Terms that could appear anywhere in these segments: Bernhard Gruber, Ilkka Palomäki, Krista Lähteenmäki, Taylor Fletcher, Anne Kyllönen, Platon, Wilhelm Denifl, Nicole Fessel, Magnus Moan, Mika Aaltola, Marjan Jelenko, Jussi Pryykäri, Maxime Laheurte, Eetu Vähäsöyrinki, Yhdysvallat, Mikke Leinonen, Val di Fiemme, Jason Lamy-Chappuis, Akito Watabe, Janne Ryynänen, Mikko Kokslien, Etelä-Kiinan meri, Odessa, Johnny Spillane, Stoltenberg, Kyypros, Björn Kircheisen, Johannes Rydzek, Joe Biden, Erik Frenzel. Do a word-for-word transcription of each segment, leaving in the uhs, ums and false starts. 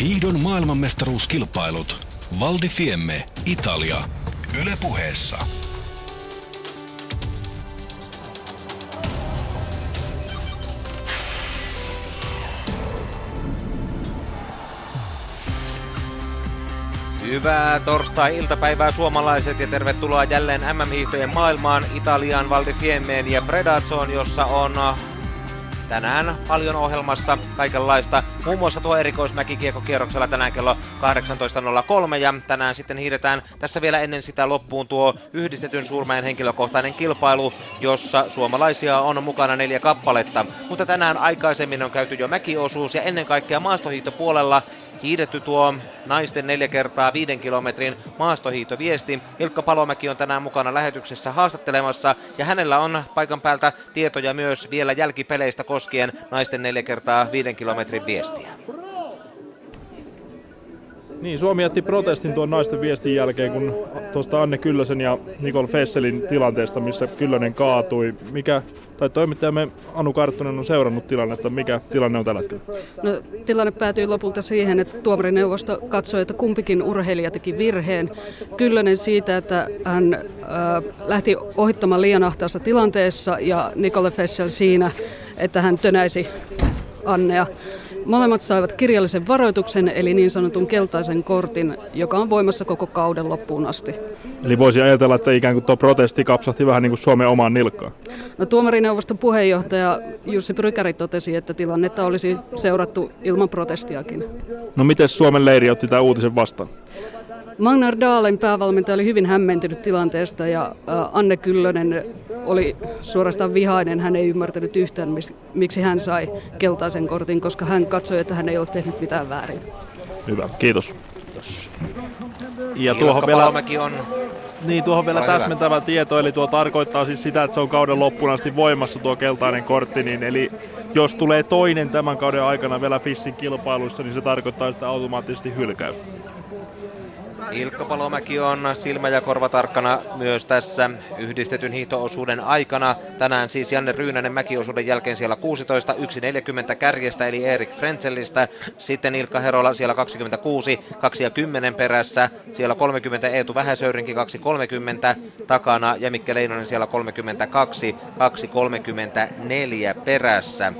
Hiihdon maailmanmestaruuskilpailut. Val di Fiemme, Italia. Yle Puheessa. Hyvää torstai-iltapäivää suomalaiset ja tervetuloa jälleen M M-hiihtojen maailmaan, Italiaan, Val di Fiemmeen ja Predazzoon, jossa on tänään paljon ohjelmassa kaikenlaista. Muun muassa tuo erikoismäkikiekokierroksella tänään kello kahdeksantoista nolla kolme ja tänään sitten hiidetään tässä vielä ennen sitä loppuun tuo yhdistetyn suurmäen henkilökohtainen kilpailu, jossa suomalaisia on mukana neljä kappaletta. Mutta tänään aikaisemmin on käyty jo mäkiosuus ja ennen kaikkea maastohiihtopuolella hiidetty tuo naisten neljä kertaa viiden kilometrin maastohiihtoviesti. Ilkka Palomäki on tänään mukana lähetyksessä haastattelemassa ja hänellä on paikan päältä tietoja myös vielä jälkipeleistä koskien naisten neljä kertaa viiden kilometrin viestiä. Niin, Suomi jätti protestin tuon naisten viestin jälkeen, kun tuosta Anne Kyllösen ja Nicole Fesselin tilanteesta, missä Kyllönen kaatui. Mikä, tai toimittajamme Anu Karttunen on seurannut tilannetta. Mikä tilanne on tällä hetkellä? No, tilanne päätyi lopulta siihen, että tuomarineuvosto katsoi, että kumpikin urheilija teki virheen. Kyllönen siitä, että hän äh, lähti ohittamaan liian ahtaassa tilanteessa ja Nicole Fessel siinä, että hän tönäisi Annea. Molemmat saivat kirjallisen varoituksen, eli niin sanotun keltaisen kortin, joka on voimassa koko kauden loppuun asti. Eli voisi ajatella, että ikään kuin tuo protesti kapsahti vähän niin kuin Suomen omaan nilkkaan. No, tuomarineuvoston puheenjohtaja Jussi Pryykäri totesi, että tilannetta olisi seurattu ilman protestiakin. No, miten Suomen leiri otti tämän uutisen vastaan? Magnar Daalen päävalmentaja oli hyvin hämmentynyt tilanteesta ja Anne Kyllönen oli suorastaan vihainen. Hän ei ymmärtänyt yhtään, miksi hän sai keltaisen kortin, koska hän katsoi, että hän ei ole tehnyt mitään väärin. Hyvä, kiitos. Kiitos. Ja tuohon vielä, on... niin, tuohon vielä täsmentävä hyvä tieto, eli tuo tarkoittaa siis sitä, että se on kauden loppuun asti voimassa tuo keltainen kortti, niin eli jos tulee toinen tämän kauden aikana vielä Fissin kilpailuissa, niin se tarkoittaa sitä automaattisesti hylkäystä. Ilkka Palomäki on silmä- ja korvatarkkana myös tässä yhdistetyn hiihtoosuuden aikana. Tänään siis Janne Ryynänen mäkiosuuden jälkeen siellä kuusitoista, yksi neljäkymmentä kärjestä eli Erik Frenzelistä. Sitten Ilkka Herola siellä kaksikymmentäkuusi, kaksi kymmenen perässä. Siellä kolmekymmentä Eetu Vähäsöyrinki kaksi kolmekymmentä takana ja Mikke Leinonen siellä kolmekymmentäkaksi, kaksi kolmekymmentäneljä perässä.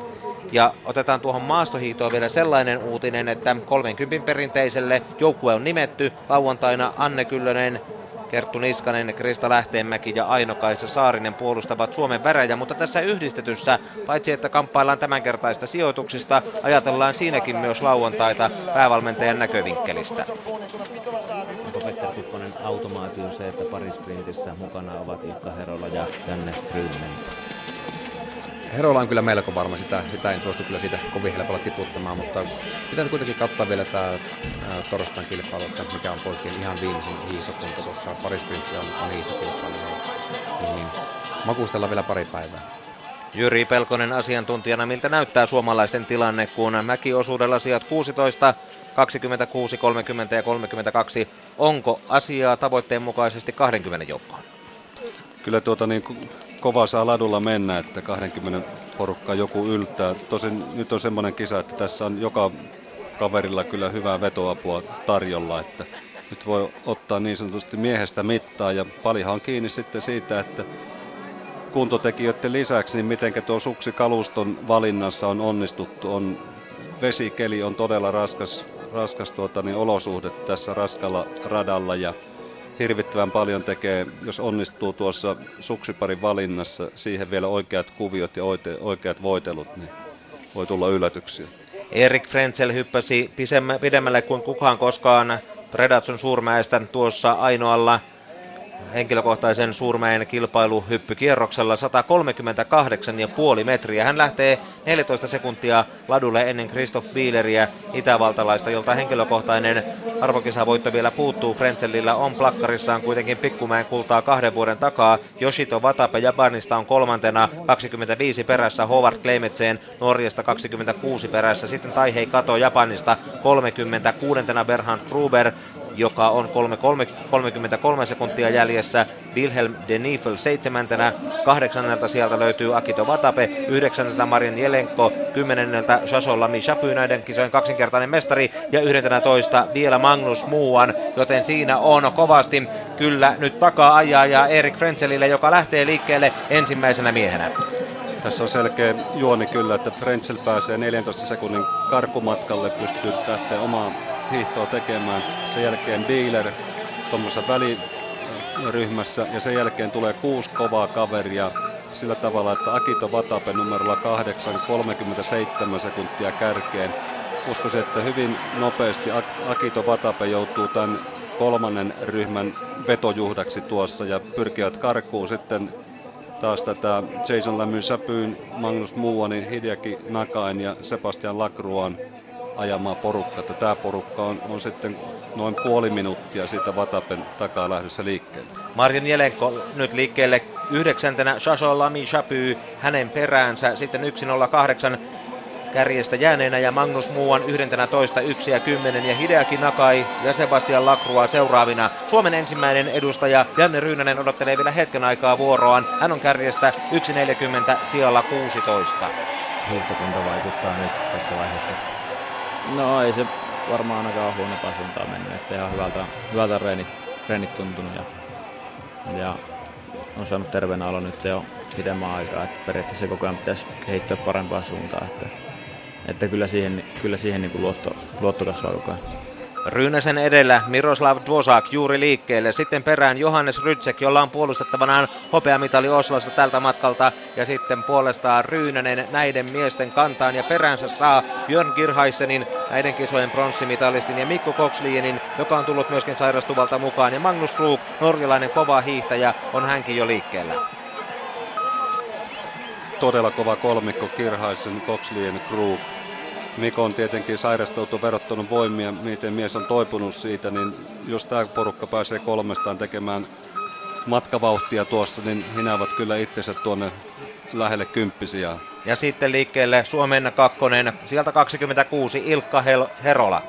Ja otetaan tuohon maastohiihtoon vielä sellainen uutinen, että kolmenkymmenen perinteiselle joukkue on nimetty. Lauantaina Anne Kyllönen, Kerttu Niskanen, Krista Lähteenmäki ja Aino-Kaisa Saarinen puolustavat Suomen värejä, mutta tässä yhdistetyssä, paitsi että kamppaillaan tämänkertaista sijoituksista, ajatellaan siinäkin myös lauantaita päävalmentajan näkövinkkelistä. Onko Petteri Kukkonen automaatio se, että parisprintissä mukana ovat Ilkka Herola ja Janne Ryynänen? Herola on kyllä melko varma, sitä, sitä en suostu kyllä siitä kovin helpolla tiputtamaan, mutta pitäisi kuitenkin katsoa vielä tämä torstain kilpailu, mikä on poikien ihan viimeisin hiihtokunta, koska parisprintti on, on hiihtokilpailu, niin, niin makustellaan vielä pari päivää. Jyri Pelkonen asiantuntijana, miltä näyttää suomalaisten tilanne, kun mäkiosuudella sijat kuusitoista, kaksikymmentäkuusi, kolmekymmentä ja kolmekymmentäkaksi, onko asiaa tavoitteen mukaisesti kaksikymmentä joukkoon? Kyllä tuota niin kovaa saa ladulla mennä, että kaksikymmentä porukkaa joku yltää. Tosin nyt on semmoinen kisa, että tässä on joka kaverilla kyllä hyvää vetoapua tarjolla, että nyt voi ottaa niin sanotusti miehestä mittaa ja paljonhan kiinni sitten siitä, että kuntotekijöiden lisäksi, niin mitenkä tuo suksikaluston valinnassa on onnistuttu. On, vesikeli on todella raskas, raskas tuota niin olosuhde tässä raskalla radalla ja hirvittävän paljon tekee, jos onnistuu tuossa suksiparin valinnassa, siihen vielä oikeat kuviot ja oikeat voitelut, niin voi tulla yllätyksiä. Erik Frenzel hyppäsi pidemmälle kuin kukaan koskaan Predazzon suurmäestä tuossa ainoalla henkilökohtaisen suurmäen kilpailuhyppykierroksella sata kolmekymmentäkahdeksan pilkku viisi metriä. Hän lähtee neljätoista sekuntia ladulle ennen Christoph Bieleriä, itävaltalaista, jolta henkilökohtainen arvokisavoitto vielä puuttuu. Frenzelillä on plakkarissaan kuitenkin Pikkumäen kultaa kahden vuoden takaa. Yoshito Watabe Japanista on kolmantena, kaksikymmentäviisi perässä, Håvard Klemetsen Norjasta kaksikymmentäkuusi perässä. Sitten Taihei Kato Japanista kolmekymmentä, kuudentena Bernhard Gruber, joka on kolme kolmekymmentäkolme sekuntia jäljessä. Wilhelm Denifl seitsemäntenä, kahdeksannelta sieltä löytyy Akito Watabe, yhdeksäneltä Marjan Jelenko, kymmenenneltä Jason Lamy-Chappuis, näiden kisojen kaksinkertainen mestari, ja yhdentenätoista vielä Magnus Moan, joten siinä on kovasti kyllä nyt takaa ajaa ja Erik Frenzelille, joka lähtee liikkeelle ensimmäisenä miehenä. Tässä on selkeä juoni kyllä, että Frenzel pääsee neljäntoista sekunnin karkumatkalle, pystyy lähteä omaa hiihtoa tekemään. Sen jälkeen Bieler tuommoisessa väliryhmässä ja sen jälkeen tulee kuusi kovaa kaveria sillä tavalla, että Akito Watabe numerolla kahdeksan, kolmekymmentäseitsemän sekuntia kärkeen. Uskoisin, että hyvin nopeasti Akito Watabe joutuu tämän kolmannen ryhmän vetojuhdaksi tuossa ja pyrkivät karkuun sitten taas tätä Jason Lamy-Chappuisin, Magnus Moanin, Hideaki Nagain ja Sebastian Lacroixin ajamaa porukka. Tämä porukka on, on sitten noin puoli minuuttia siitä Wataben takaa lähdössä liikkeelle. Marjan Jelenko nyt liikkeelle yhdeksäntenä, Jason Lamy-Chappuis hänen peräänsä, sitten yksi nolla kahdeksan kärjestä jääneenä ja Magnus Moan yhdentenätoista, yksi ja kymmenen ja Hideaki Nagai ja Sebastian Lacroix seuraavina. Suomen ensimmäinen edustaja Janne Ryynänen odottelee vielä hetken aikaa vuoroaan. Hän on kärjestä yksi neljäkymmentä sijalla kuusitoista. Hiihtokunta vaikuttaa nyt tässä vaiheessa. No ei se varmaan ainakaan huonompaan suuntaan mennyt, että ihan hyvältä, hyvältä reenit, reenit tuntunut ja, ja on saanut terveenä olo nyt jo pidemmän aikaa, että periaatteessa koko ajan pitäisi kehittyä parempaan suuntaan. Että Että kyllä siihen, kyllä siihen niin kuin luotto, luotto kasvaa koko ajan. Ryynäsen edellä Miroslav Dvořák juuri liikkeelle. Sitten perään Johannes Rydzek, jolla on puolustettavanaan hopeamitali Oslosta tältä matkalta. Ja sitten puolestaan Ryynänen näiden miesten kantaan. Ja peränsä saa Björn Kircheisenin, näiden kisojen pronssimitalistin ja Mikko Kokslienin, joka on tullut myöskin sairastuvalta mukaan. Ja Magnus Krug, norjalainen kova hiihtäjä, on hänkin jo liikkeellä. Todella kova kolmikko Kircheisen, Kokslien, Krug. Mikko on tietenkin sairastautunut, verottanut voimia, miten mies on toipunut siitä, niin jos tämä porukka pääsee kolmestaan tekemään matkavauhtia tuossa, niin hinaavat kyllä itsensä tuonne lähelle kymppisiä. Ja sitten liikkeelle Suomen kakkonen, sieltä kaksikymmentäkuusi, Ilkka Herola.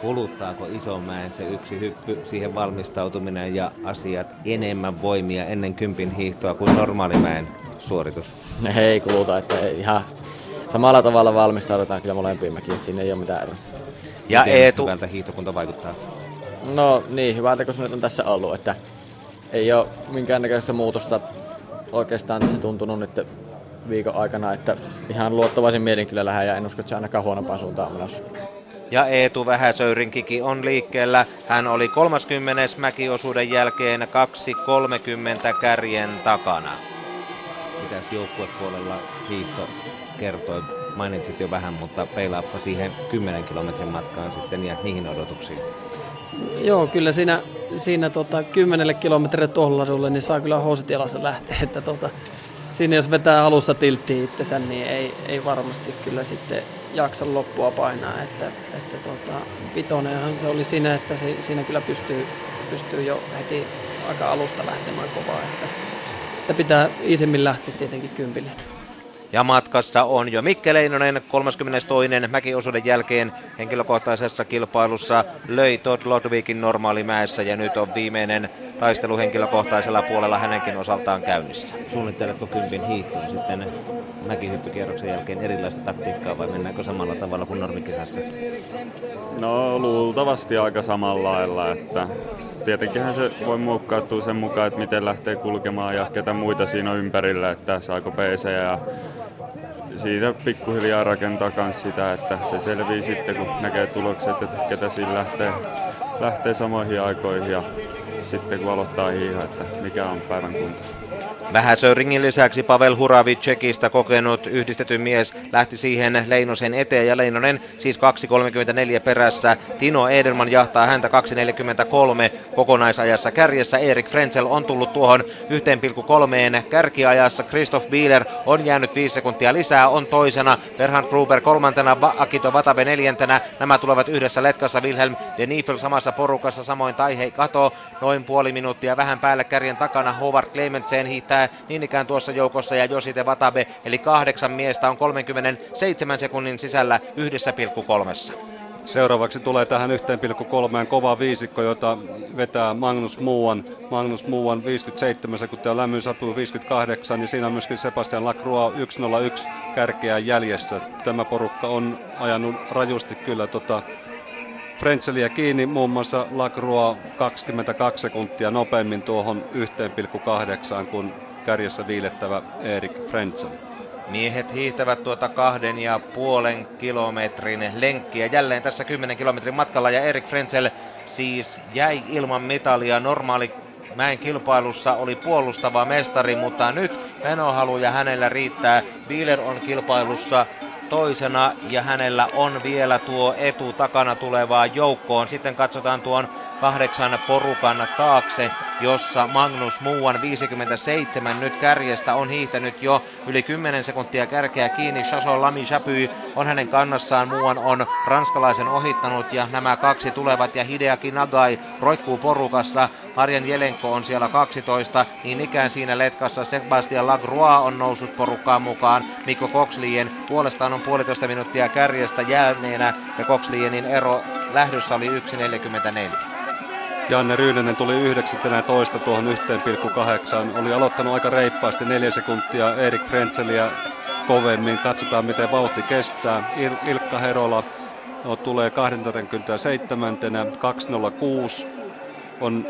Kuluttaako Isomäen se yksi hyppy, siihen valmistautuminen ja asiat enemmän voimia ennen kympin hiihtoa kuin normaalimäen suoritus? Ei kuluta, että ihan samalla tavalla valmistaudutaan kyllä molempiin mäkiin, että siinä ei ole mitään eroa. Ja miten Eetu, hyvältä hiihtokunta vaikuttaa? No niin, hyvältä kun se nyt on tässä ollut, että ei ole minkäännäköistä muutosta oikeastaan tässä tuntunut nyt viikon aikana, että ihan luottavaisin mielin kyllä lähden ja en usko, että se ainakaan huonompaan suuntaan menossa. Ja Eetu Vähäsöyrinkikin on liikkeellä. Hän oli kolmaskymmenes mäkiosuuden jälkeen kaksi kolmekymmentä kärjen takana. Mitäs joukkuepuolella hiihto kertoi? Mainitsit jo vähän, mutta peilaappa siihen kymmenen kilometrin matkaan sitten ja niihin odotuksiin. Joo, kyllä siinä, siinä tota, kymmenelle kilometrille tuoholadulle niin saa kyllä housut jalassa lähteä. Että, tota, siinä jos vetää alussa tilttiin itsensä, niin ei, ei varmasti kyllä sitten jaksa loppua painaa. Että, että, tota, pitonenhan se oli siinä, että se, siinä kyllä pystyy, pystyy jo heti aika alusta lähtemään kovaa. Että, Että pitää iisemmin lähteä tietenkin kympille. Ja matkassa on jo Mikke Leinonen kolmaskymmenestoinen mäkiosuuden jälkeen henkilökohtaisessa kilpailussa. Löi Todd Lodvikin normaalimäessä ja nyt on viimeinen taistelu henkilökohtaisella puolella hänenkin osaltaan käynnissä. Suunnitteletko kympin hiihtoon sitten mäkihyppykierroksen jälkeen erilaista taktiikkaa vai mennäänkö samalla tavalla kuin normikisassa? No luultavasti aika samalla lailla, että tietenkinhän se voi muokkautua sen mukaan, että miten lähtee kulkemaan ja ketä muita siinä on ympärillä, että saako peesejä ja siitä pikkuhiljaa rakentaa myös sitä, että se selvii sitten kun näkee tulokset, että ketä siinä lähtee, lähtee samoihin aikoihin ja sitten kun aloittaa hiiha, että mikä on päivän kunto. Vähäsöyringin lisäksi Pavel Huravi Tšekistä kokenut yhdistetty mies lähti siihen Leinosen eteen ja Leinonen siis kaksi kolmekymmentäneljä perässä. Tino Edelman jahtaa häntä kaksi neljäkymmentäkolme kokonaisajassa kärjessä. Erik Frenzel on tullut tuohon yksi pilkku kolme kärkiajassa. Christoph Bieler on jäänyt viisi sekuntia lisää, on toisena. Bernhard Gruber kolmantena, Akito Watabe neljäntenä. Nämä tulevat yhdessä letkassa. Wilhelm Denifl samassa porukassa, samoin Taihei Kato. Noin puoli minuuttia vähän päälle kärjen takana. Håvard Klemetsen hiittää niin ikään tuossa joukossa ja Yoshito Watabe, eli kahdeksan miestä on kolmekymmentäseitsemän sekunnin sisällä yhdessä pilkku kolmessa. Seuraavaksi tulee tähän yksi pilkku kolme kova viisikko, jota vetää Magnus Moan. Magnus Moan viisikymmentäseitsemän sekuntia, Lamy-Chappuis viisikymmentäkahdeksan ja siinä on myöskin Sebastian Lacroix yksi nolla yksi kärkeä jäljessä. Tämä porukka on ajanut rajusti kyllä tota Frenzeliä kiinni, muun muassa Lacroix kaksikymmentäkaksi sekuntia nopeammin tuohon yksi pilkku kahdeksan kuin kärjessä viilettävä Erik Frenzel. Miehet hiihtävät tuota kahden ja puolen kilometrin lenkkiä jälleen tässä kymmenen kilometrin matkalla ja Erik Frenzel siis jäi ilman mitalia. Normaali mäen kilpailussa oli puolustava mestari, mutta nyt menohaluja hänellä riittää. Bieler on kilpailussa toisena ja hänellä on vielä tuo etu takana tulevaan joukkoon. Sitten katsotaan tuon kahdeksan porukan taakse, jossa Magnus Moan viisikymmentäseitsemän nyt kärjestä on hiihtänyt jo yli kymmenen sekuntia kärkeä kiinni. Jason Lamy-Chappuis on hänen kannassaan, Moan on ranskalaisen ohittanut ja nämä kaksi tulevat ja Hideaki Nagai roikkuu porukassa. Marjan Jelenko on siellä kaksitoista, niin ikään siinä letkassa Sebastian Lacroix on noussut porukkaan mukaan. Mikko Kokslien puolestaan on puolitoista minuuttia kärjestä jääneenä ja Kokslienin ero lähdössä oli yksi pilkku neljäkymmentäneljä. Janne Ryynänen tuli yhdeksäntoista tuohon yksi pilkku kahdeksan. Oli aloittanut aika reippaasti neljä sekuntia Erik Frenzeliä kovemmin. Katsotaan miten vauhti kestää. Il- Ilkka Herola no, tulee kaksikymmentäseitsemän. kaksi nolla kuusi on,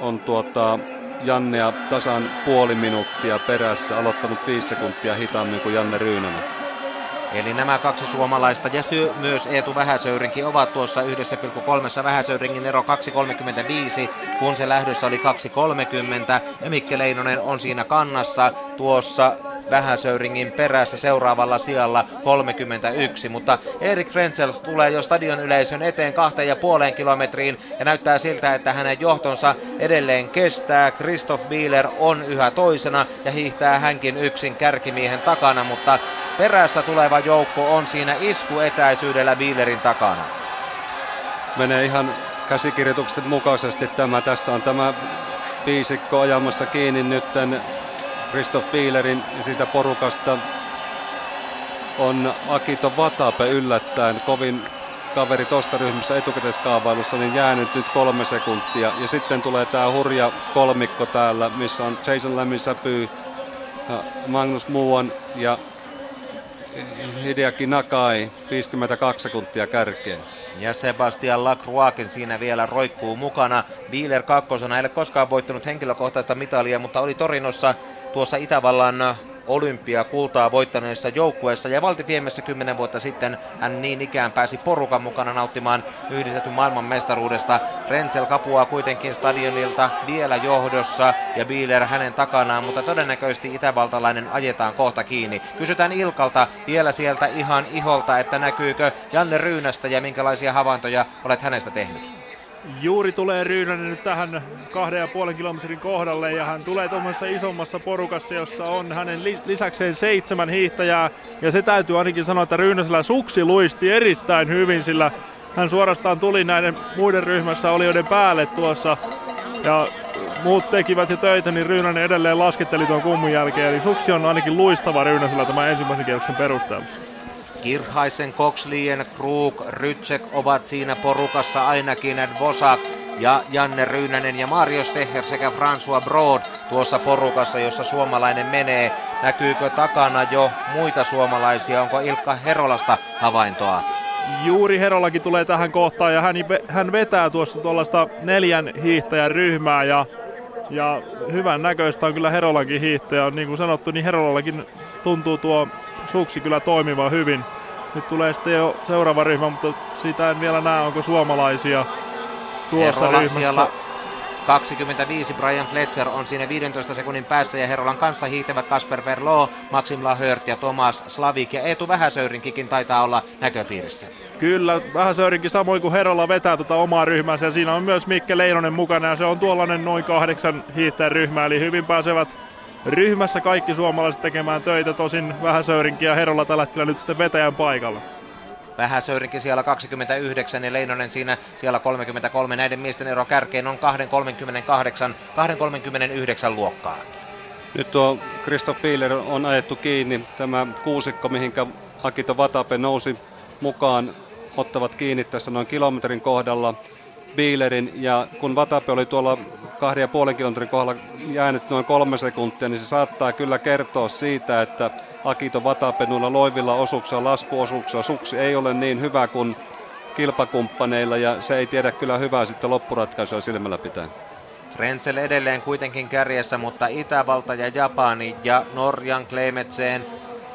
on tuota Jannea tasan puoli minuuttia perässä. Aloittanut viisi sekuntia hitaammin kuin Janne Ryynänen. Eli nämä kaksi suomalaista ja sy- myös Eetu Vähäsöyrinki ovat tuossa yksi pilkku kolme. Vähäsöyringin ero kaksi pilkku kolmekymmentäviisi, kun se lähdössä oli kaksi pilkku kolmekymmentä. Ja Mikke Leinonen on siinä kannassa tuossa Vähäsöyringin perässä seuraavalla sijalla kolmekymmentäyksi. Mutta Erik Frenzel tulee jo stadion yleisön eteen kahteen ja puoleen kilometriin ja näyttää siltä, että hänen johtonsa edelleen kestää. Christoph Bieler on yhä toisena ja hiihtää hänkin yksin kärkimiehen takana, mutta perässä tuleva joukko on siinä iskuetäisyydellä Bielerin takana. Menee ihan käsikirjoitukset mukaisesti tämä. Tässä on tämä viisikko ajamassa kiinni nytten Christoph Bielerin ja siitä porukasta on Akito Watabe yllättäen kovin kaveri tuosta ryhmässä etukäteiskaavailussa niin jäänyt nyt kolme sekuntia. Ja sitten tulee tämä hurja kolmikko täällä, missä on Jason Lamy-Chappuis, Magnus Moan ja Hideaki Nagai viisikymmentäkaksi sekuntia kärkeen. Ja Sebastian Lacroixkin siinä vielä roikkuu mukana. Bieler kakkosena, ei ole koskaan voittanut henkilökohtaista mitalia, mutta oli Torinossa tuossa Itävallan olympiakultaa voittaneessa joukkueessa. Ja Val di Fiemmessä kymmenen vuotta sitten hän niin ikään pääsi porukan mukana nauttimaan yhdistetyn maailmanmestaruudesta. Frenzel kapuaa kuitenkin stadionilta vielä johdossa ja Bieler hänen takanaan, mutta todennäköisesti itävaltalainen ajetaan kohta kiinni. Kysytään Ilkalta vielä sieltä ihan iholta, että näkyykö Janne Ryynästä ja minkälaisia havaintoja olet hänestä tehnyt? Juuri tulee Ryynänen nyt tähän kahden ja puolen kilometrin kohdalle ja hän tulee tuommoisessa isommassa porukassa, jossa on hänen lisäkseen seitsemän hiihtäjää. Ja se täytyy ainakin sanoa, että Ryynäsellä suksi luisti erittäin hyvin, sillä hän suorastaan tuli näiden muiden ryhmässä olijoiden päälle tuossa. Ja muut tekivät jo töitä, niin Ryynänen edelleen lasketteli tuon kummun jälkeen. Eli suksi on ainakin luistava Ryynäsellä tämän ensimmäisen kierroksen perusteella. Kircheisen, Kokslien, Krug, Rydzek ovat siinä porukassa ainakin, Dvosak ja Janne Ryynänen ja Marius Stecher sekä François Broad tuossa porukassa, jossa suomalainen menee. Näkyykö takana jo muita suomalaisia? Onko Ilkka Herolasta havaintoa? Juuri Herolakin tulee tähän kohtaan ja hän, hän vetää tuossa tuollaista neljän hiihtäjän ryhmää ja, ja hyvän näköistä on kyllä Herolakin hiihtäjä. Niin kuin sanottu, niin Herolallakin tuntuu tuo suksi kyllä toimiva hyvin. Nyt tulee sitten jo seuraava ryhmä, mutta sitä en vielä näe, onko suomalaisia tuossa Herola ryhmässä. kaksikymmentäviisi Brian Fletcher on siinä viidentoista sekunnin päässä ja Herolan kanssa hiitävät Kasper Verloo, Maxime Laheurte ja Thomas Slavik ja Eetu Vähäsöyrinkikin taitaa olla näköpiirissä. Kyllä, Vähäsöyrinki samoin kuin Herola vetää tuota omaa ryhmänsä ja siinä on myös Mikke Leinonen mukana ja se on tuollainen noin kahdeksan hiihtäjän ryhmä, eli hyvin pääsevät ryhmässä kaikki suomalaiset tekemään töitä, tosin Vähäsöyrinki ja Herola tällä hetkellä nyt sitten vetäjän paikalla. Vähäsöyrinki siellä kaksikymmentäyhdeksän ja Leinonen siinä siellä kolmekymmentäkolme. Näiden miesten ero kärkeen on kaksi pilkku kolmekymmentäkahdeksan, kaksi pilkku kolmekymmentäyhdeksän luokkaa. Nyt tuo Christoph Bieler on ajettu kiinni. Tämä kuusikko, mihinkä Akito Watabe nousi mukaan, ottavat kiinni tässä noin kilometrin kohdalla Bielerin, ja kun Watabe oli tuolla kahden ja puolen kilometrin kohdalla jäänyt noin kolme sekuntia, niin se saattaa kyllä kertoa siitä, että Akito Watabe noilla loivilla osuuksilla, laskuosuuksilla, suksi ei ole niin hyvä kuin kilpakumppaneilla, ja se ei tiedä kyllä hyvää sitten loppuratkaisua silmällä pitää. Frenzel edelleen kuitenkin kärjessä, mutta Itävalta ja Japani ja Norjan Klemetsen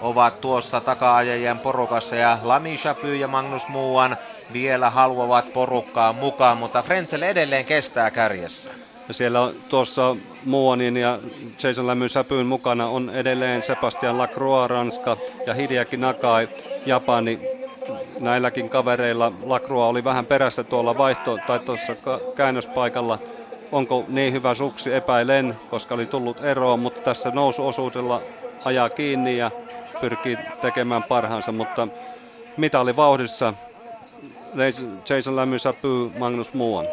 ovat tuossa taka-ajajien porukassa, ja Lamy-Chappuis ja Magnus Moan vielä haluavat porukkaa mukaan, mutta Frenzel edelleen kestää kärjessä. Ja siellä on tuossa Moanin ja Jason Lamy-Chappuisin mukana on edelleen Sebastian Lacroix Ranska ja Hideaki Nagai Japani. Näilläkin kavereilla Lacroix oli vähän perässä tuolla vaihto- tai tuossa käännöspaikalla. Onko niin hyvä suksi? Epäilen, koska oli tullut eroon, mutta tässä nousuosuudella ajaa kiinni ja pyrkii tekemään parhaansa, mutta mitalivauhdissa Jason Lamy-Chappuis, Magnus Moan.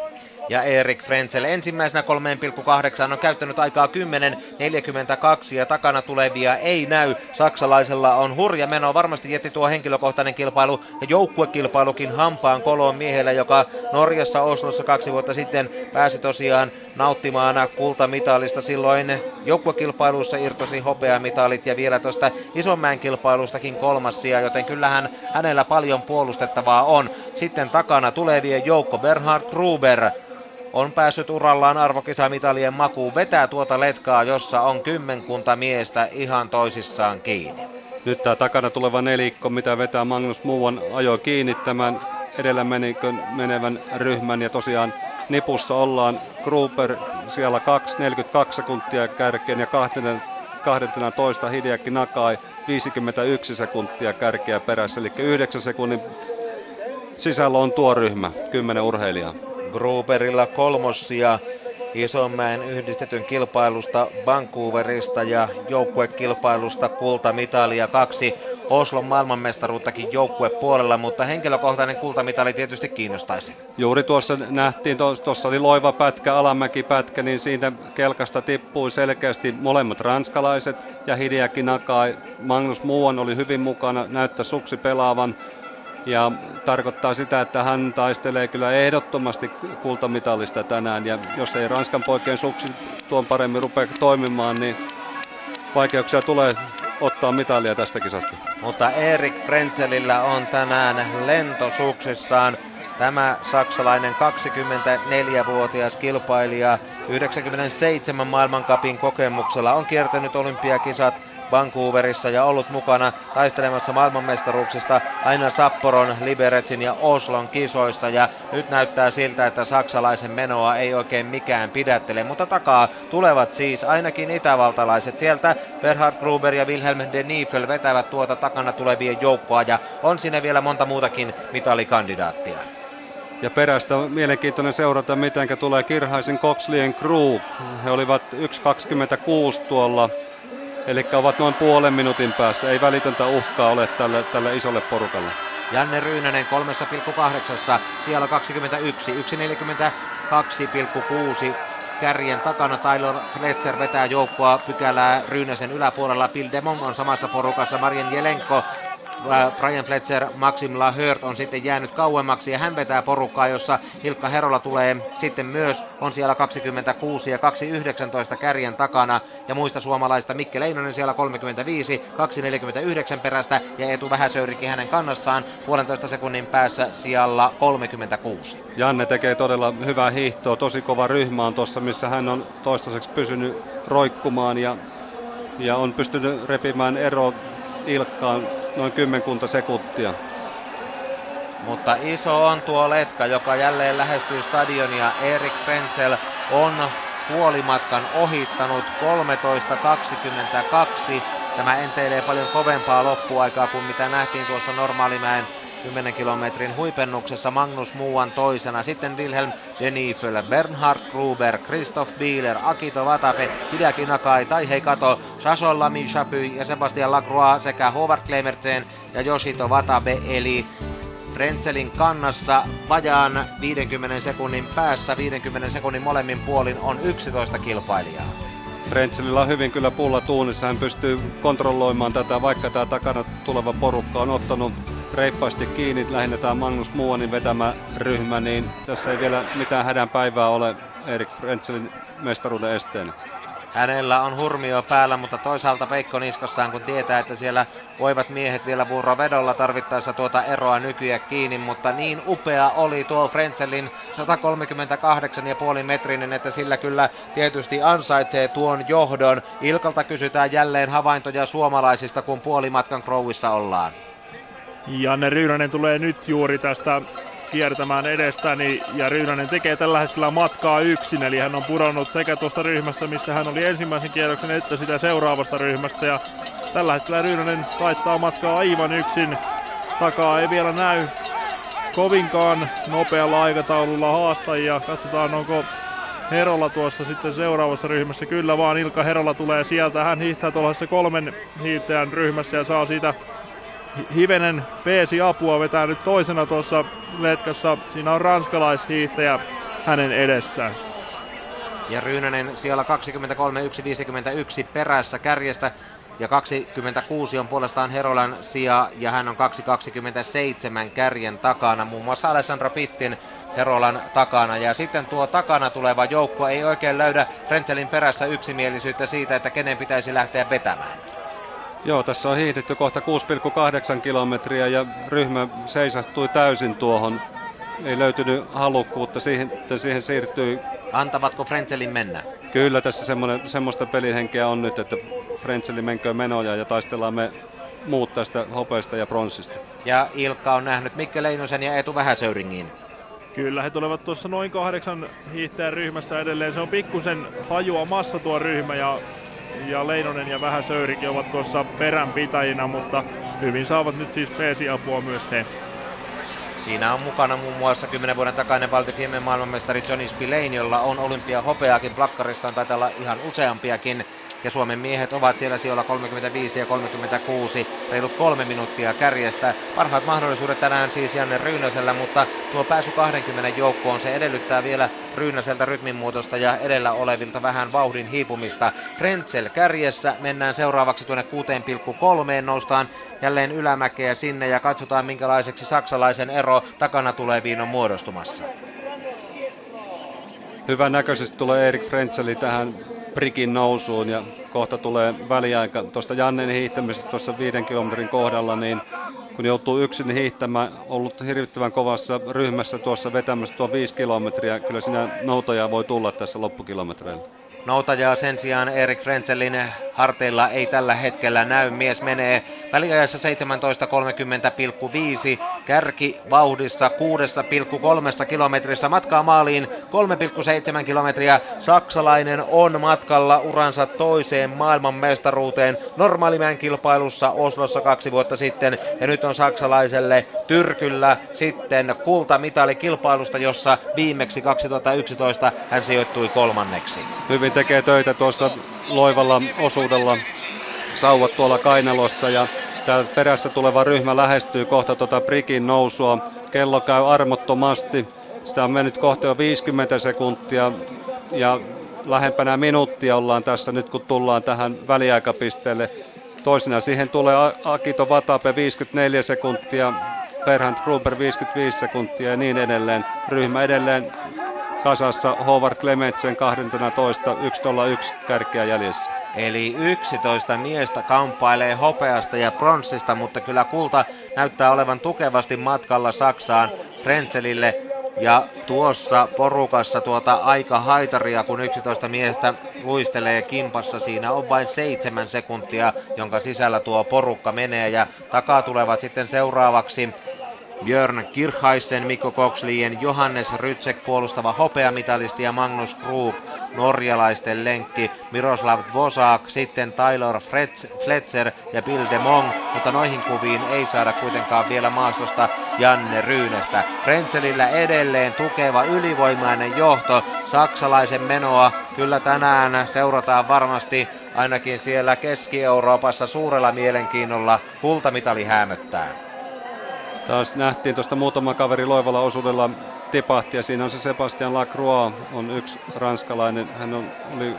Ja Erik Frenzel ensimmäisenä kolme pilkku kahdeksan on käyttänyt aikaa kymmenen neljäkymmentäkaksi ja takana tulevia ei näy. Saksalaisella on hurja meno. Varmasti jätti tuo henkilökohtainen kilpailu ja joukkuekilpailukin hampaan koloon miehellä, joka Norjassa Oslossa kaksi vuotta sitten pääsi tosiaan nauttimaan kultamitalista. Silloin joukkuekilpailussa irtosi hopeamitalit ja vielä tuosta Isonmäen kilpailustakin kolmas sija, joten kyllähän hänellä paljon puolustettavaa on. Sitten takana tulevien joukko. Bernhard Gruber on päässyt urallaan arvokisamitalien makuun, vetää tuota letkaa, jossa on kymmenkunta miestä ihan toisissaan kiinni. Nyt tämä takana tuleva nelikko, mitä vetää Magnus Moan, ajoi kiinni tämän edellä menevän ryhmän, ja tosiaan nipussa ollaan Gruber siellä kaksi neljäkymmentäkaksi sekuntia kärkeen ja kaksitoista Hideaki Nagai viisikymmentäyksi sekuntia kärkeä perässä, eli yhdeksän sekunnin sisällä on tuo ryhmä, kymmenen urheilijaa. Gruberilla kolmossia Isonmäen yhdistetyn kilpailusta Vancouverista ja joukkuekilpailusta kultamitalia, kaksi Oslon maailmanmestaruuttakin joukkuepuolella, mutta henkilökohtainen kultamitali tietysti kiinnostaisi. Juuri tuossa nähtiin, tuossa oli loiva pätkä, alamäkipätkä, niin siinä kelkasta tippui selkeästi molemmat ranskalaiset ja Hideaki Nagai. Magnus Moan oli hyvin mukana, näyttää suksi pelaavan. Ja tarkoittaa sitä, että hän taistelee kyllä ehdottomasti kultamitalista tänään. Ja jos ei Ranskan poikien suksi tuon paremmin rupea toimimaan, niin vaikeuksia tulee ottaa mitalia tästä kisasta. Mutta Erik Frenzelillä on tänään lentosuksissaan tämä saksalainen kaksikymmentäneljävuotias kilpailija. yhdeksänkymmentäseitsemän maailmancupin kokemuksella on kiertänyt olympiakisat Vancouverissa ja ollut mukana taistelemassa maailmanmestaruuksista aina Sapporon, Liberetsin ja Oslon kisoissa, ja nyt näyttää siltä, että saksalaisen menoa ei oikein mikään pidättele, mutta takaa tulevat siis ainakin itävaltalaiset. Sieltä Bernhard Gruber ja Wilhelm Denifl vetävät tuota takana tulevien joukkoa, ja on siinä vielä monta muutakin mitalikandidaattia. Ja perästä on mielenkiintoinen seurata, miten tulee Kircheisen Kokslien crew. He olivat yksi kaksikymmentäkuusi tuolla. Eli ovat noin puolen minuutin päässä. Ei välitöntä uhkaa ole tälle, tälle isolle porukalle. Janne Ryynänen kolme pilkku kahdeksan, siellä kaksikymmentäyksi, yksi neljäkymmentäkaksi pilkku kuusi. Kärjen takana Taylor Fletcher vetää joukkoa pykälää Ryynäsen yläpuolella. Bill Demong on samassa porukassa, Marjan Jelenko. Brian Fletcher, Maxime Laheurte on sitten jäänyt kauemmaksi ja hän vetää porukkaa, jossa Ilkka Herola tulee sitten myös, on siellä kaksikymmentäkuusi ja kaksi yhdeksäntoista kärjen takana, ja muista suomalaista Mikke Leinonen siellä kolmekymmentäviisi, kaksi neljäkymmentäyhdeksän perästä ja Eetu Vähäsöyrinki hänen kannassaan puolentoista sekunnin päässä siellä kolmekymmentäkuusi. Janne tekee todella hyvää hiihtoa, tosi kova ryhmä on tuossa, missä hän on toistaiseksi pysynyt roikkumaan ja, ja on pystynyt repimään ero Ilkkaan noin kymmenkunta sekuntia. Mutta iso on tuo letka, joka jälleen lähestyy stadionia. Erik Frenzel on puolimatkan ohittanut kolmetoista kaksikymmentäkaksi. Tämä enteilee paljon kovempaa loppuaikaa kuin mitä nähtiin tuossa Normaalimäen kymmenen kilometrin huipennuksessa. Magnus Moan toisena, sitten Wilhelm Denifl, Bernhard Gruber, Christoph Bieler, Akito Watabe, Hideaki Nagai, Taihei Kato, Jason Lamy-Chappuis ja Sebastian Lacroix sekä Håvard Klemetsen ja Yoshito Watabe, eli Frenzelin kannassa vajaan viidenkymmenen sekunnin päässä, viidenkymmenen sekunnin molemmin puolin on yksitoista kilpailijaa. Frenzelillä on hyvin kyllä pulla tuunissa, hän pystyy kontrolloimaan tätä, vaikka tämä takana tuleva porukka on ottanut reippaasti kiinni, lähinnä tämä Magnus Moanin vetämä ryhmä, niin tässä ei vielä mitään hädän päivää ole Erik Frenzelin mestaruuden esteenä. Hänellä on hurmio päällä, mutta toisaalta peikko niskassaan, kun tietää, että siellä voivat miehet vielä vuorovedolla tarvittaessa tuota eroa nykyä kiinni, mutta niin upea oli tuo Frenzelin sata kolmekymmentäkahdeksan pilkku viisi metrinen, että sillä kyllä tietysti ansaitsee tuon johdon. Ilkalta kysytään jälleen havaintoja suomalaisista, kun puolimatkan Crowissa ollaan. Janne Ryynänen tulee nyt juuri tästä kiertämään edestäni, ja Ryynänen tekee tällä hetkellä matkaa yksin, eli hän on pudonnut sekä tuosta ryhmästä, missä hän oli ensimmäisen kierroksen, että sitä seuraavasta ryhmästä, ja tällä hetkellä Ryynänen taittaa matkaa aivan yksin. Takaa ei vielä näy kovinkaan nopealla aikataululla haastajia. Katsotaan, onko Herola tuossa sitten seuraavassa ryhmässä. Kyllä vaan, Ilkka Herola tulee sieltä. Hän hiihtää tuollaisessa kolmen hiihtäjän ryhmässä ja saa siitä hivenen peesi apua, vetää nyt toisena tuossa letkassa. Siinä on ranskalaishiihtäjä hänen edessään. Ja Ryynänen siellä kaksikymmentäkolme pilkku yksi viisikymmentäyksi perässä kärjestä. Ja kaksikymmentäkuusi on puolestaan Herolan sija, ja hän on kaksi kaksikymmentäseitsemän kärjen takana. Muun muassa Alessandro Pittin Herolan takana, ja sitten tuo takana tuleva joukko ei oikein löydä Frenzelin perässä yksimielisyyttä siitä, että kenen pitäisi lähteä vetämään. Joo, tässä on hiihditty kohta kuusi pilkku kahdeksan kilometriä ja ryhmä seisastui täysin tuohon. Ei löytynyt halukkuutta, siihen, siihen siirtyi. Antavatko Frenzelin mennä? Kyllä, tässä semmoista pelihenkeä on nyt, että Frenzelin menköön menoja ja taistellaan me muut tästä hopeesta ja pronssista. Ja Ilkka on nähnyt Mikke Leinosen ja Eetu Vähäsöyringin. Kyllä, he tulevat tuossa noin kahdeksan hiihtäjän ryhmässä edelleen. Se on pikkusen hajoamassa tuo ryhmä, ja Ja Leinonen ja Vähäsöyrinki ovat tuossa peränpitäjinä, mutta hyvin saavat nyt siis peesiapua myös he. Siinä on mukana muun muassa kymmenen vuoden takainen Val di Fiemmen maailmanmestari Johnny Spillane, jolla on olympiahopeaakin plakkarissaan, taitaa olla ihan useampiakin. Ja Suomen miehet ovat siellä sijoilla kolmekymmentäviisi ja kolmekymmentäkuusi, reilut kolme minuuttia kärjestä. Parhaat mahdollisuudet tänään siis Janne Ryynäsellä, mutta tuo pääsy kaksikymmentä joukkoon, se edellyttää vielä Ryynäseltä rytminmuutosta ja edellä olevilta vähän vauhdin hiipumista. Frenzel kärjessä, mennään seuraavaksi tuonne kuusi pilkku kolme, noustaan jälleen ylämäkeä sinne ja katsotaan, minkälaiseksi saksalaisen ero takana tuleviin on muodostumassa. Hyvän näköisesti tulee Erik Frentzeli tähän prikin nousuun, ja kohta tulee väliaika. Tuosta Jannen hiihtämisestä tuossa viiden kilometrin kohdalla, niin kun joutuu yksin hiihtämään, ollut hirvittävän kovassa ryhmässä tuossa vetämässä tuo viisi kilometriä, kyllä siinä noutajaa voi tulla tässä loppukilometreillä. Noutajaa sen sijaan Erik Frenzelin harteilla ei tällä hetkellä näy. Mies menee väliajassa seitsemäntoista kolmekymmentä pilkku viisi, kärki vauhdissa kuusi pilkku kolme kilometrissä, matkaa maaliin kolme pilkku seitsemän kilometriä. Saksalainen on matkalla uransa toiseen maailmanmestaruuteen normaalimäen kilpailussa Oslossa kaksi vuotta sitten, ja nyt on saksalaiselle tyrkyllä sitten kultamitali kilpailusta, jossa viimeksi kaksituhattayksitoista hän sijoittui kolmanneksi. Hyvin tekee töitä tuossa loivalla osuudella, sauvat tuolla kainalossa, ja tää perässä tuleva ryhmä lähestyy kohta tuota prikin nousua. Kello käy armottomasti. Sitä on mennyt kohta jo viisikymmentä sekuntia ja lähempänä minuuttia ollaan tässä nyt, kun tullaan tähän väliaikapisteelle. Toisinaan siihen tulee Akito Watabe viisikymmentäneljä sekuntia, Bernhard Gruber viisikymmentäviisi sekuntia ja niin edelleen. Ryhmä edelleen kasassa, Håvard Klemetsen kaksitoista, yksi nolla yksi kärkeä jäljessä. Eli yksitoista miestä kamppailee hopeasta ja pronssista, mutta kyllä kulta näyttää olevan tukevasti matkalla Saksaan Frenzelille. Ja tuossa porukassa tuota aika haitaria, kun yksitoista miestä luistelee kimpassa. Siinä on vain seitsemän sekuntia, jonka sisällä tuo porukka menee, ja takaa tulevat sitten seuraavaksi Björn Kircheisen, Mikko Kokslien, Johannes Rydzek, puolustava hopeamitalisti, ja Magnus Gruber, norjalaisten lenkki, Miroslav Dvořák, sitten Taylor Fletcher ja Bill de Mong, mutta noihin kuviin ei saada kuitenkaan vielä maastosta Janne Ryynästä. Frenzelillä edelleen tukeva ylivoimainen johto. Saksalaisen menoa kyllä tänään seurataan varmasti ainakin siellä Keski-Euroopassa suurella mielenkiinnolla. Kultamitali häämöttää. Taas nähtiin tuosta muutama kaveri loivalla osuudella tipahti, ja siinä on se Sebastian Lacroix, on yksi ranskalainen. Hän on, oli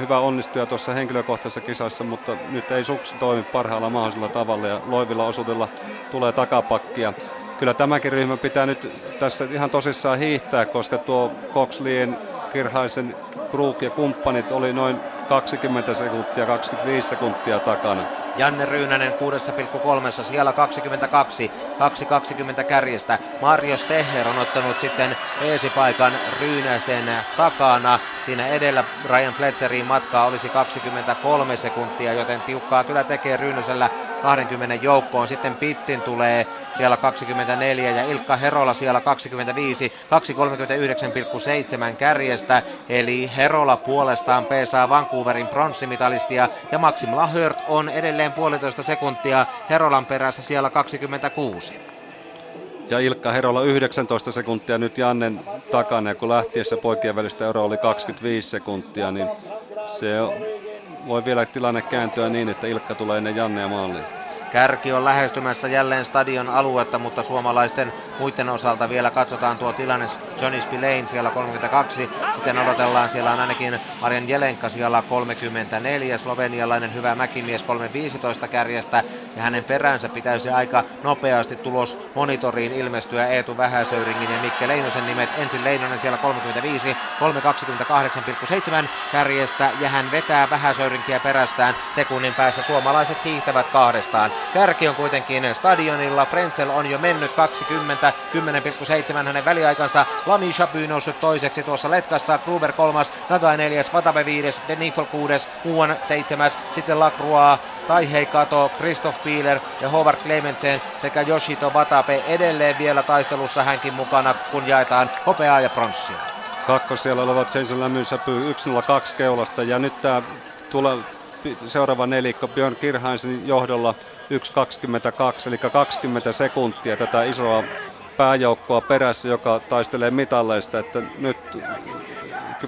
hyvä onnistuja tuossa henkilökohtaisessa kisassa, mutta nyt ei suksi toimi parhaalla mahdollisella tavalla ja loivilla osuudella tulee takapakkia. Kyllä tämäkin ryhmä pitää nyt tässä ihan tosissaan hiihtää, koska tuo Kokslien, Kircheisen, Krug ja kumppanit oli noin kaksikymmentä sekuntia, kaksikymmentäviisi sekuntia takana. Janne Ryynänen kuudessa pilkku kolmessa, siellä kaksikymmentäkaksi, kaksi kaksikymmentä kärjestä. Marjos Teher on ottanut sitten eesipaikan Ryynäsen takana. Siinä edellä Brian Fletcherin matkaa olisi kaksikymmentäkolme sekuntia, joten tiukkaa kyllä tekee Ryynäsellä kaksikymmentä joukkoon. Sitten Pittin tulee siellä kaksikymmentäneljä ja Ilkka Herola siellä kaksikymmentäviisi, kaksi kolmekymmentäyhdeksän pilkku seitsemän kärjestä. Eli Herola puolestaan peesaa Vancouverin pronssimitalistia ja Maxime Laheurte on edelleen puolitoista sekuntia Herolan perässä siellä kaksikymmentäkuusi. Ja Ilkka Herola yhdeksäntoista sekuntia nyt Jannen takana, ja kun lähtiessä poikien välistä eroa oli kaksikymmentäviisi sekuntia, niin se on, voi vielä tilanne kääntyä niin, että Ilkka tulee ennen Jannea maaliin. Kärki on lähestymässä jälleen stadion aluetta, mutta suomalaisten muiden osalta vielä katsotaan tuo tilanne. Johnny Spillane siellä kolmekymmentäkaksi, sitten odotellaan, siellä on ainakin Marjan Jelenko siellä kolmekymmentäneljä, slovenialainen hyvä mäkimies kolme viisitoista kärjestä, ja hänen peränsä pitäisi aika nopeasti tulos monitoriin ilmestyä Eetu Vähäsöyringin ja Mikke Leinosen nimet. Ensin Leinonen siellä kolmekymmentäviisi, kolme kaksikymmentäkahdeksan pilkku seitsemän kärjestä, ja hän vetää Vähäsöyrinkiä perässään sekunnin päässä. Suomalaiset hiihtävät kahdestaan. Kärki on kuitenkin stadionilla. Frenzel on jo mennyt kaksikymmentä, kymmenen pilkku seitsemän hänen väliaikansa. Lamy-Chappuis noussut toiseksi tuossa letkassa. Gruber kolmas, Nagai neljäs, Watabe viides, Denifl kuudes, Moan seitsemäs, sitten Lacroix, Taihei Kato, Christoph Bieler ja Håvard Klemetsen sekä Yoshito Watabe edelleen vielä taistelussa, hänkin mukana, kun jaetaan hopeaa ja pronssia. Kakkos siellä oleva Jason Lamy-Chappuis yksi nolla kaksi keulasta, ja nyt tämä tulee seuraava nelikko Björn Kircheisen johdolla yksi kaksikymmentäkaksi, eli kaksikymmentä sekuntia tätä isoa pääjoukkoa perässä, joka taistelee mitalleista, että nyt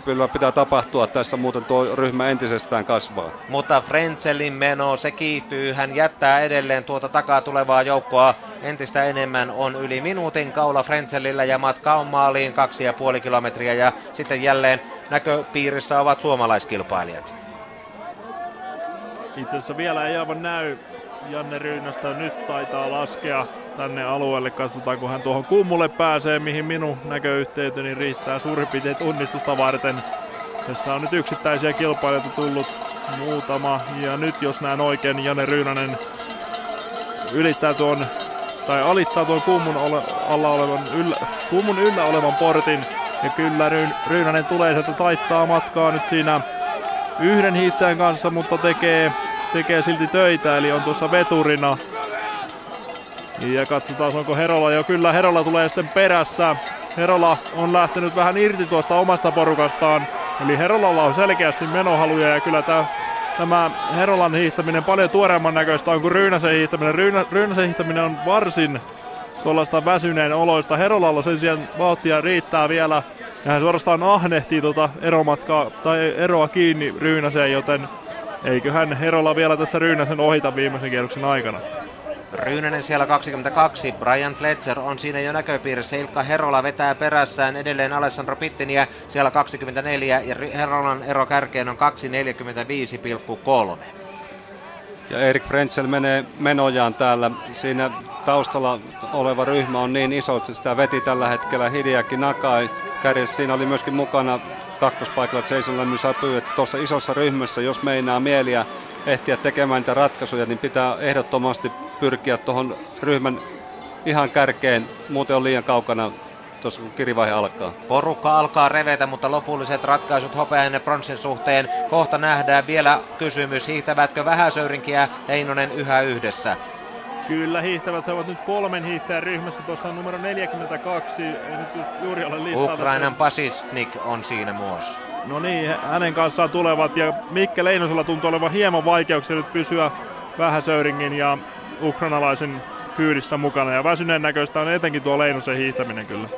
kyllä pitää tapahtua tässä, muuten tuo ryhmä entisestään kasvaa. Mutta Frenzelin meno, se kiihtyy, hän jättää edelleen tuota takaa tulevaa joukkoa entistä enemmän. On yli minuutin kaula Frenzelillä ja matka on maaliin kaksi ja puoli kilometriä, ja sitten jälleen näköpiirissä ovat suomalaiskilpailijat. Itse asiassa vielä ei aivan näy Janne Ryynästä, nyt taitaa laskea tänne alueelle. Katsotaan, kun hän tuohon kummulle pääsee, mihin minun näköyhteyteni niin riittää suurin piirtein onnistusta varten. Tässä on nyt yksittäisiä kilpailijoita tullut muutama, ja nyt jos näen oikein, Janne Ryynänen ylittää tuon, tai alittaa tuon kummun, ole, alla olevan yllä, kummun yllä olevan portin. Ja kyllä Ryynänen tulee sieltä, taittaa matkaa nyt siinä yhden hiihtäjän kanssa, mutta tekee tekee silti töitä, eli on tuossa veturina. Ja katsotaan, onko Herola jo. Kyllä Herola tulee sitten perässä. Herola on lähtenyt vähän irti tuosta omasta porukastaan. Eli Herolalla on selkeästi menohaluja, ja kyllä tämä, tämä Herolan hiihtäminen paljon tuoreemman näköistä on kuin Ryynäsen hiihtäminen. Ryynä, Ryynäsen hiihtäminen on varsin tuollaista väsyneen oloista. Herolalla sen sijaan vauhtia riittää vielä. Ja hän suorastaan ahnehtii tuota eromatkaa tai eroa kiinni Ryynäseen, joten eiköhän Herola vielä tässä Ryynäsen ohita viimeisen kierroksen aikana. Ryynänen siellä kaksikymmentäkaksi, Brian Fletcher on siinä jo näköpiirissä, Ilkka Herola vetää perässään edelleen Alessandro Pittiniä siellä kaksikymmentäneljä, ja Herolan ero kärkeen on kaksi neljäkymmentäviisi pilkku kolme. Ja Erik Frenzel menee menojaan täällä. Siinä taustalla oleva ryhmä on niin iso, että sitä veti tällä hetkellä Hideaki Nagai. Kärjessä siinä oli myöskin mukana kakkospaikalla Jason Lamy-Chappuis, että tuossa isossa ryhmässä, jos meinaa mieliä ehtiä tekemään niitä ratkaisuja, niin pitää ehdottomasti pyrkiä tuohon ryhmän ihan kärkeen, muuten on liian kaukana tuossa, kun kirivaihe alkaa. Porukka alkaa revetä, mutta lopulliset ratkaisut hopean ja pronssin suhteen kohta nähdään. Vielä kysymys, hiihtävätkö Vähäsöyrinki ja Heinonen yhä yhdessä? Kyllä hiihtävät, he ovat nyt kolmen hiihtäjän ryhmässä, tuossa on numero neljäkymmentäkaksi, ei nyt just juuri ole listaa. Ukrainan Pasisnik on siinä muodossa. No niin, hänen kanssaan tulevat, ja Mikke Leinosella tuntuu olevan hieman vaikeuksia nyt pysyä Vähäsöyringin ja ukrainalaisen kyydissä mukana, ja väsyneen näköistä on etenkin tuo Leinosen hiihtäminen kyllä.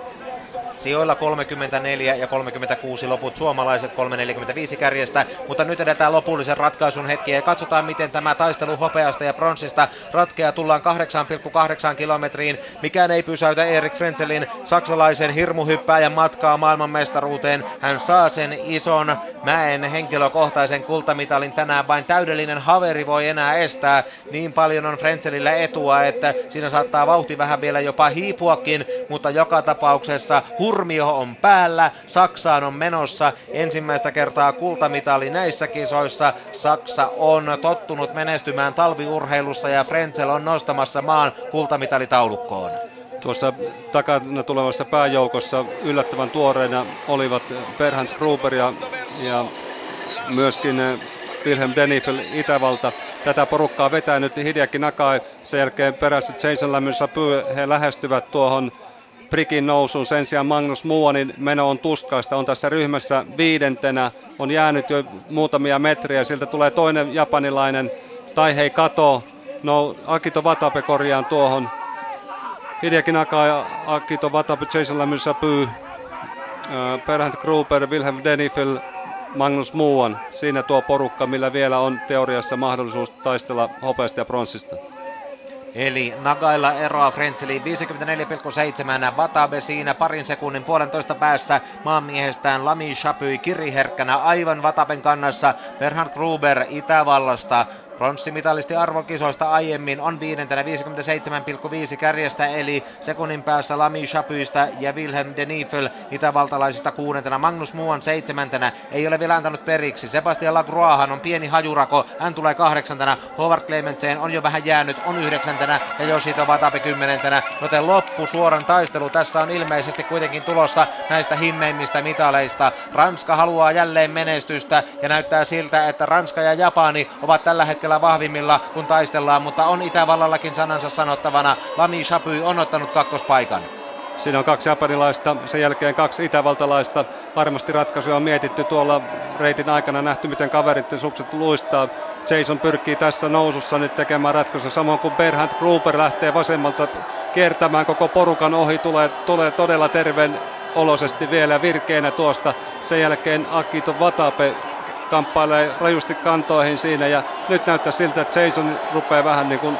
Sijoilla kolmekymmentäneljä ja kolmekymmentäkuusi loput suomalaiset kolme neljäkymmentäviisi kärjestä, mutta nyt edetään lopullisen ratkaisun hetkiä ja katsotaan miten tämä taistelu hopeasta ja bronssista ratkeaa. Tullaan kahdeksan pilkku kahdeksan kilometriin, mikään ei pysäytä Erik Frenzelin saksalaisen hirmuhyppääjän matkaa maailmanmestaruuteen. Hän saa sen ison mäen henkilökohtaisen kultamitalin tänään, vain täydellinen haveri voi enää estää. Niin paljon on Frenzelillä etua, että siinä saattaa vauhti vähän vielä jopa hiipuakin, mutta joka tapauksessa hurmio on päällä, Saksaan on menossa ensimmäistä kertaa kultamitali näissä kisoissa. Saksa on tottunut menestymään talviurheilussa ja Frenzel on nostamassa maan kultamitalitaulukkoon. Tuossa takana tulevassa pääjoukossa yllättävän tuoreina olivat Bernhard Gruber ja, ja myöskin Wilhelm Denifl Itävalta. Tätä porukkaa vetää nyt Hideaki Nagai, sen jälkeen perässä Jason Lamy-Chappuis, he lähestyvät tuohon prikin nousuun. Sen sijaan Magnus Moanin meno on tuskaista, on tässä ryhmässä viidentenä, on jäänyt jo muutamia metriä, siltä tulee toinen japanilainen Taihei Kato, no Akito Watabe korjaan tuohon. Hideaki Nagai, Akito Watabe, Jason Lamy-Chappuis, Bernhard Gruber, Wilhelm Denifl, Magnus Moan. Siinä tuo porukka, millä vielä on teoriassa mahdollisuus taistella hopeasta ja pronssista. Eli Nagailla eroa Frenzeliin viisikymmentäneljä pilkku seitsemän, Watabe siinä parin sekunnin puolentoista päässä maanmiehestään, Lamy-Chappuis kiriherkkänä aivan Wataben kannassa, Bernhard Gruber Itävallasta. Pronssimitalisti arvokisoista aiemmin on viidentenä viisikymmentäseitsemän pilkku viisi kärjestä, eli sekunnin päässä Lamy-Chappuista ja Wilhelm Denifl itävaltalaisista kuudentena, Magnus Moan seitsemäntenä, ei ole vielä antanut periksi. Sebastian Lacroixhan on pieni hajurako, hän tulee kahdeksantena, Håvard Klemetsen on jo vähän jäänyt, on yhdeksäntenä ja Yoshito Watabe kymmenentenä, joten loppu suoran taistelu tässä on ilmeisesti kuitenkin tulossa näistä himmeimmistä mitaleista. Ranska haluaa jälleen menestystä ja näyttää siltä, että Ranska ja Japani ovat tällä hetkellä vahvimmilla kun taistellaan, mutta on Itävallallakin sanansa sanottavana. Lamy-Chappuis on ottanut kakkospaikan. Siinä on kaksi japanilaista, sen jälkeen kaksi itävaltalaista. Varmasti ratkaisuja on mietitty tuolla reitin aikana, nähty miten kaveritten sukset luistaa. Jason pyrkii tässä nousussa nyt tekemään ratkaisuja, samoin kuin Bernhard Gruber lähtee vasemmalta kiertämään koko porukan ohi, tulee, tulee todella terveen olosesti vielä virkeänä tuosta. Sen jälkeen Akito Watabe kamppailee rajusti kantoihin siinä ja nyt näyttää siltä, että Jason rupeaa vähän niin kuin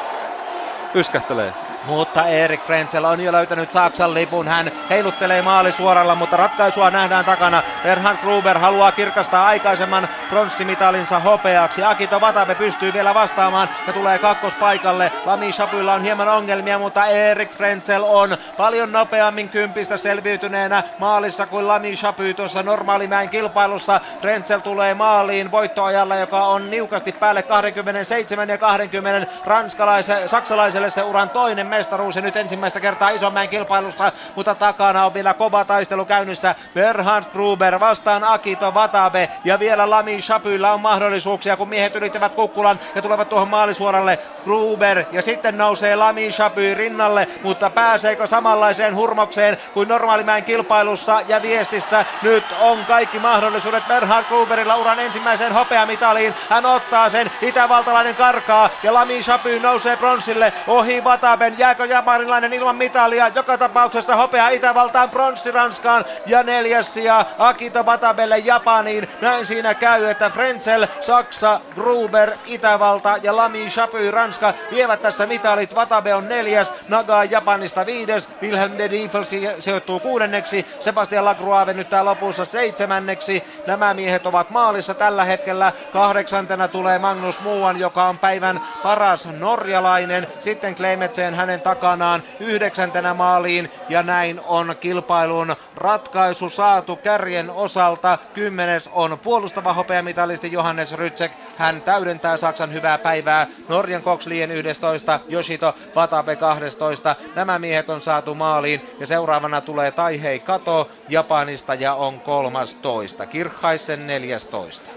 yskähtelee. Mutta Erik Frenzel on jo löytänyt Saksan lipun, hän heiluttelee maali suoralla, mutta ratkaisua nähdään takana. Bernhard Gruber haluaa kirkastaa aikaisemman pronssimitalinsa hopeaksi. Akito Watabe pystyy vielä vastaamaan ja tulee kakkospaikalle. Lamy-Chappuilla on hieman ongelmia, mutta Erik Frenzel on paljon nopeammin kympistä selviytyneenä maalissa kuin Lamy-Chappuis tuossa normaalimäen kilpailussa. Frenzel tulee maaliin voittoajalla, joka on niukasti päälle kaksikymmentäseitsemän ja kaksikymmentä ranskalaiselle, saksalaiselle se uran toinen mestaruus ja nyt ensimmäistä kertaa isommäin kilpailussa, mutta takana on vielä kova taistelu käynnissä. Bernhard Gruber vastaan Akito Watabe ja vielä Lamy-Chappuilla on mahdollisuuksia, kun miehet ylittävät kukkulan ja tulevat tuohon maalisuoralle. Gruber ja sitten nousee Lamy-Chappuis rinnalle, mutta pääseekö samanlaiseen hurmokseen kuin normaalimäen kilpailussa ja viestissä? Nyt on kaikki mahdollisuudet Bernhard Gruberilla uran ensimmäiseen hopeamitaliin. Hän ottaa sen, itävaltalainen karkaa ja Lamy-Chappuis nousee bronssille ohi Watabe. Jääkö japanilainen ilman mitalia? Joka tapauksessa hopea Itävaltaan, bronssi Ranskaan ja neljäs sija Akito Watabelle Japaniin. Näin siinä käy, että Frenzel, Saksa, Gruber, Itävalta ja Lamy-Chappuis, Ranska vievät tässä mitalit. Watabe on neljäs, Nagai Japanista viides, Wilhelm Denifl sijoittuu kuudenneksi, Sebastian Lacroix venyttää lopussa seitsemänneksi. Nämä miehet ovat maalissa tällä hetkellä. Kahdeksantena tulee Magnus Moan, joka on päivän paras norjalainen. Sitten Klemetsen hänen takanaan yhdeksäntenä maaliin ja näin on kilpailun ratkaisu saatu kärjen osalta. Kymmenes on puolustava hopeamitalisti Johannes Rydzek. Hän täydentää Saksan hyvää päivää. Norjan Kokslien yhdestoista, Yoshito Watabe kahdestoista. Nämä miehet on saatu maaliin ja seuraavana tulee Taihei Kato Japanista ja on kolmastoista. Kircheisen neljästoista.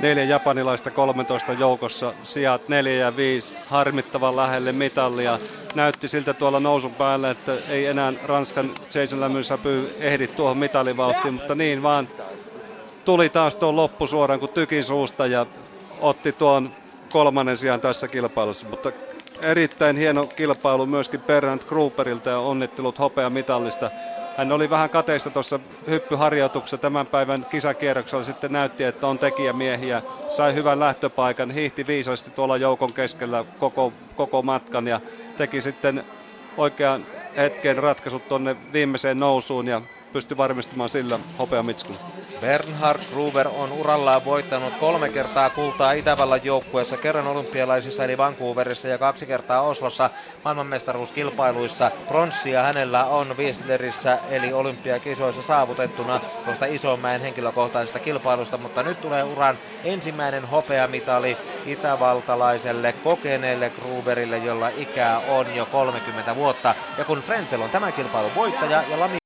Neljä japanilaista kolmetoista joukossa, sijat neljä ja viisi, harmittavan lähelle mitallia. Näytti siltä tuolla nousun päällä, että ei enää Ranskan Jason Lamy-Chappuis ehdi tuohon mitalivauhtiin, mutta niin vaan tuli taas tuon loppu suoraan kuin tykin suusta ja otti tuon kolmannen sijan tässä kilpailussa. Mutta erittäin hieno kilpailu myöskin Bernhard Gruberilta ja onnittelut hopeamitallista. Hän oli vähän kateissa tuossa hyppyharjoituksessa tämän päivän kisakierroksella, sitten näytti, että on tekijämiehiä. Sai hyvän lähtöpaikan, hiihti viisaasti tuolla joukon keskellä koko, koko matkan ja teki sitten oikean hetken ratkaisut tuonne viimeiseen nousuun ja pystyi varmistamaan sillä hopeamitskun. Bernhard Gruber on urallaan voittanut kolme kertaa kultaa Itävallan joukkueessa, kerran olympialaisissa eli Vancouverissa ja kaksi kertaa Oslossa maailmanmestaruuskilpailuissa. Pronssia hänellä on Wieslerissä eli olympiakisoissa saavutettuna tuosta Isomäen henkilökohtaisesta kilpailusta, mutta nyt tulee uran ensimmäinen hopeamitali itävaltalaiselle kokeneelle Gruberille, jolla ikää on jo kolmekymmentä vuotta. Ja kun Frenzel on tämän kilpailun voittaja ja Lami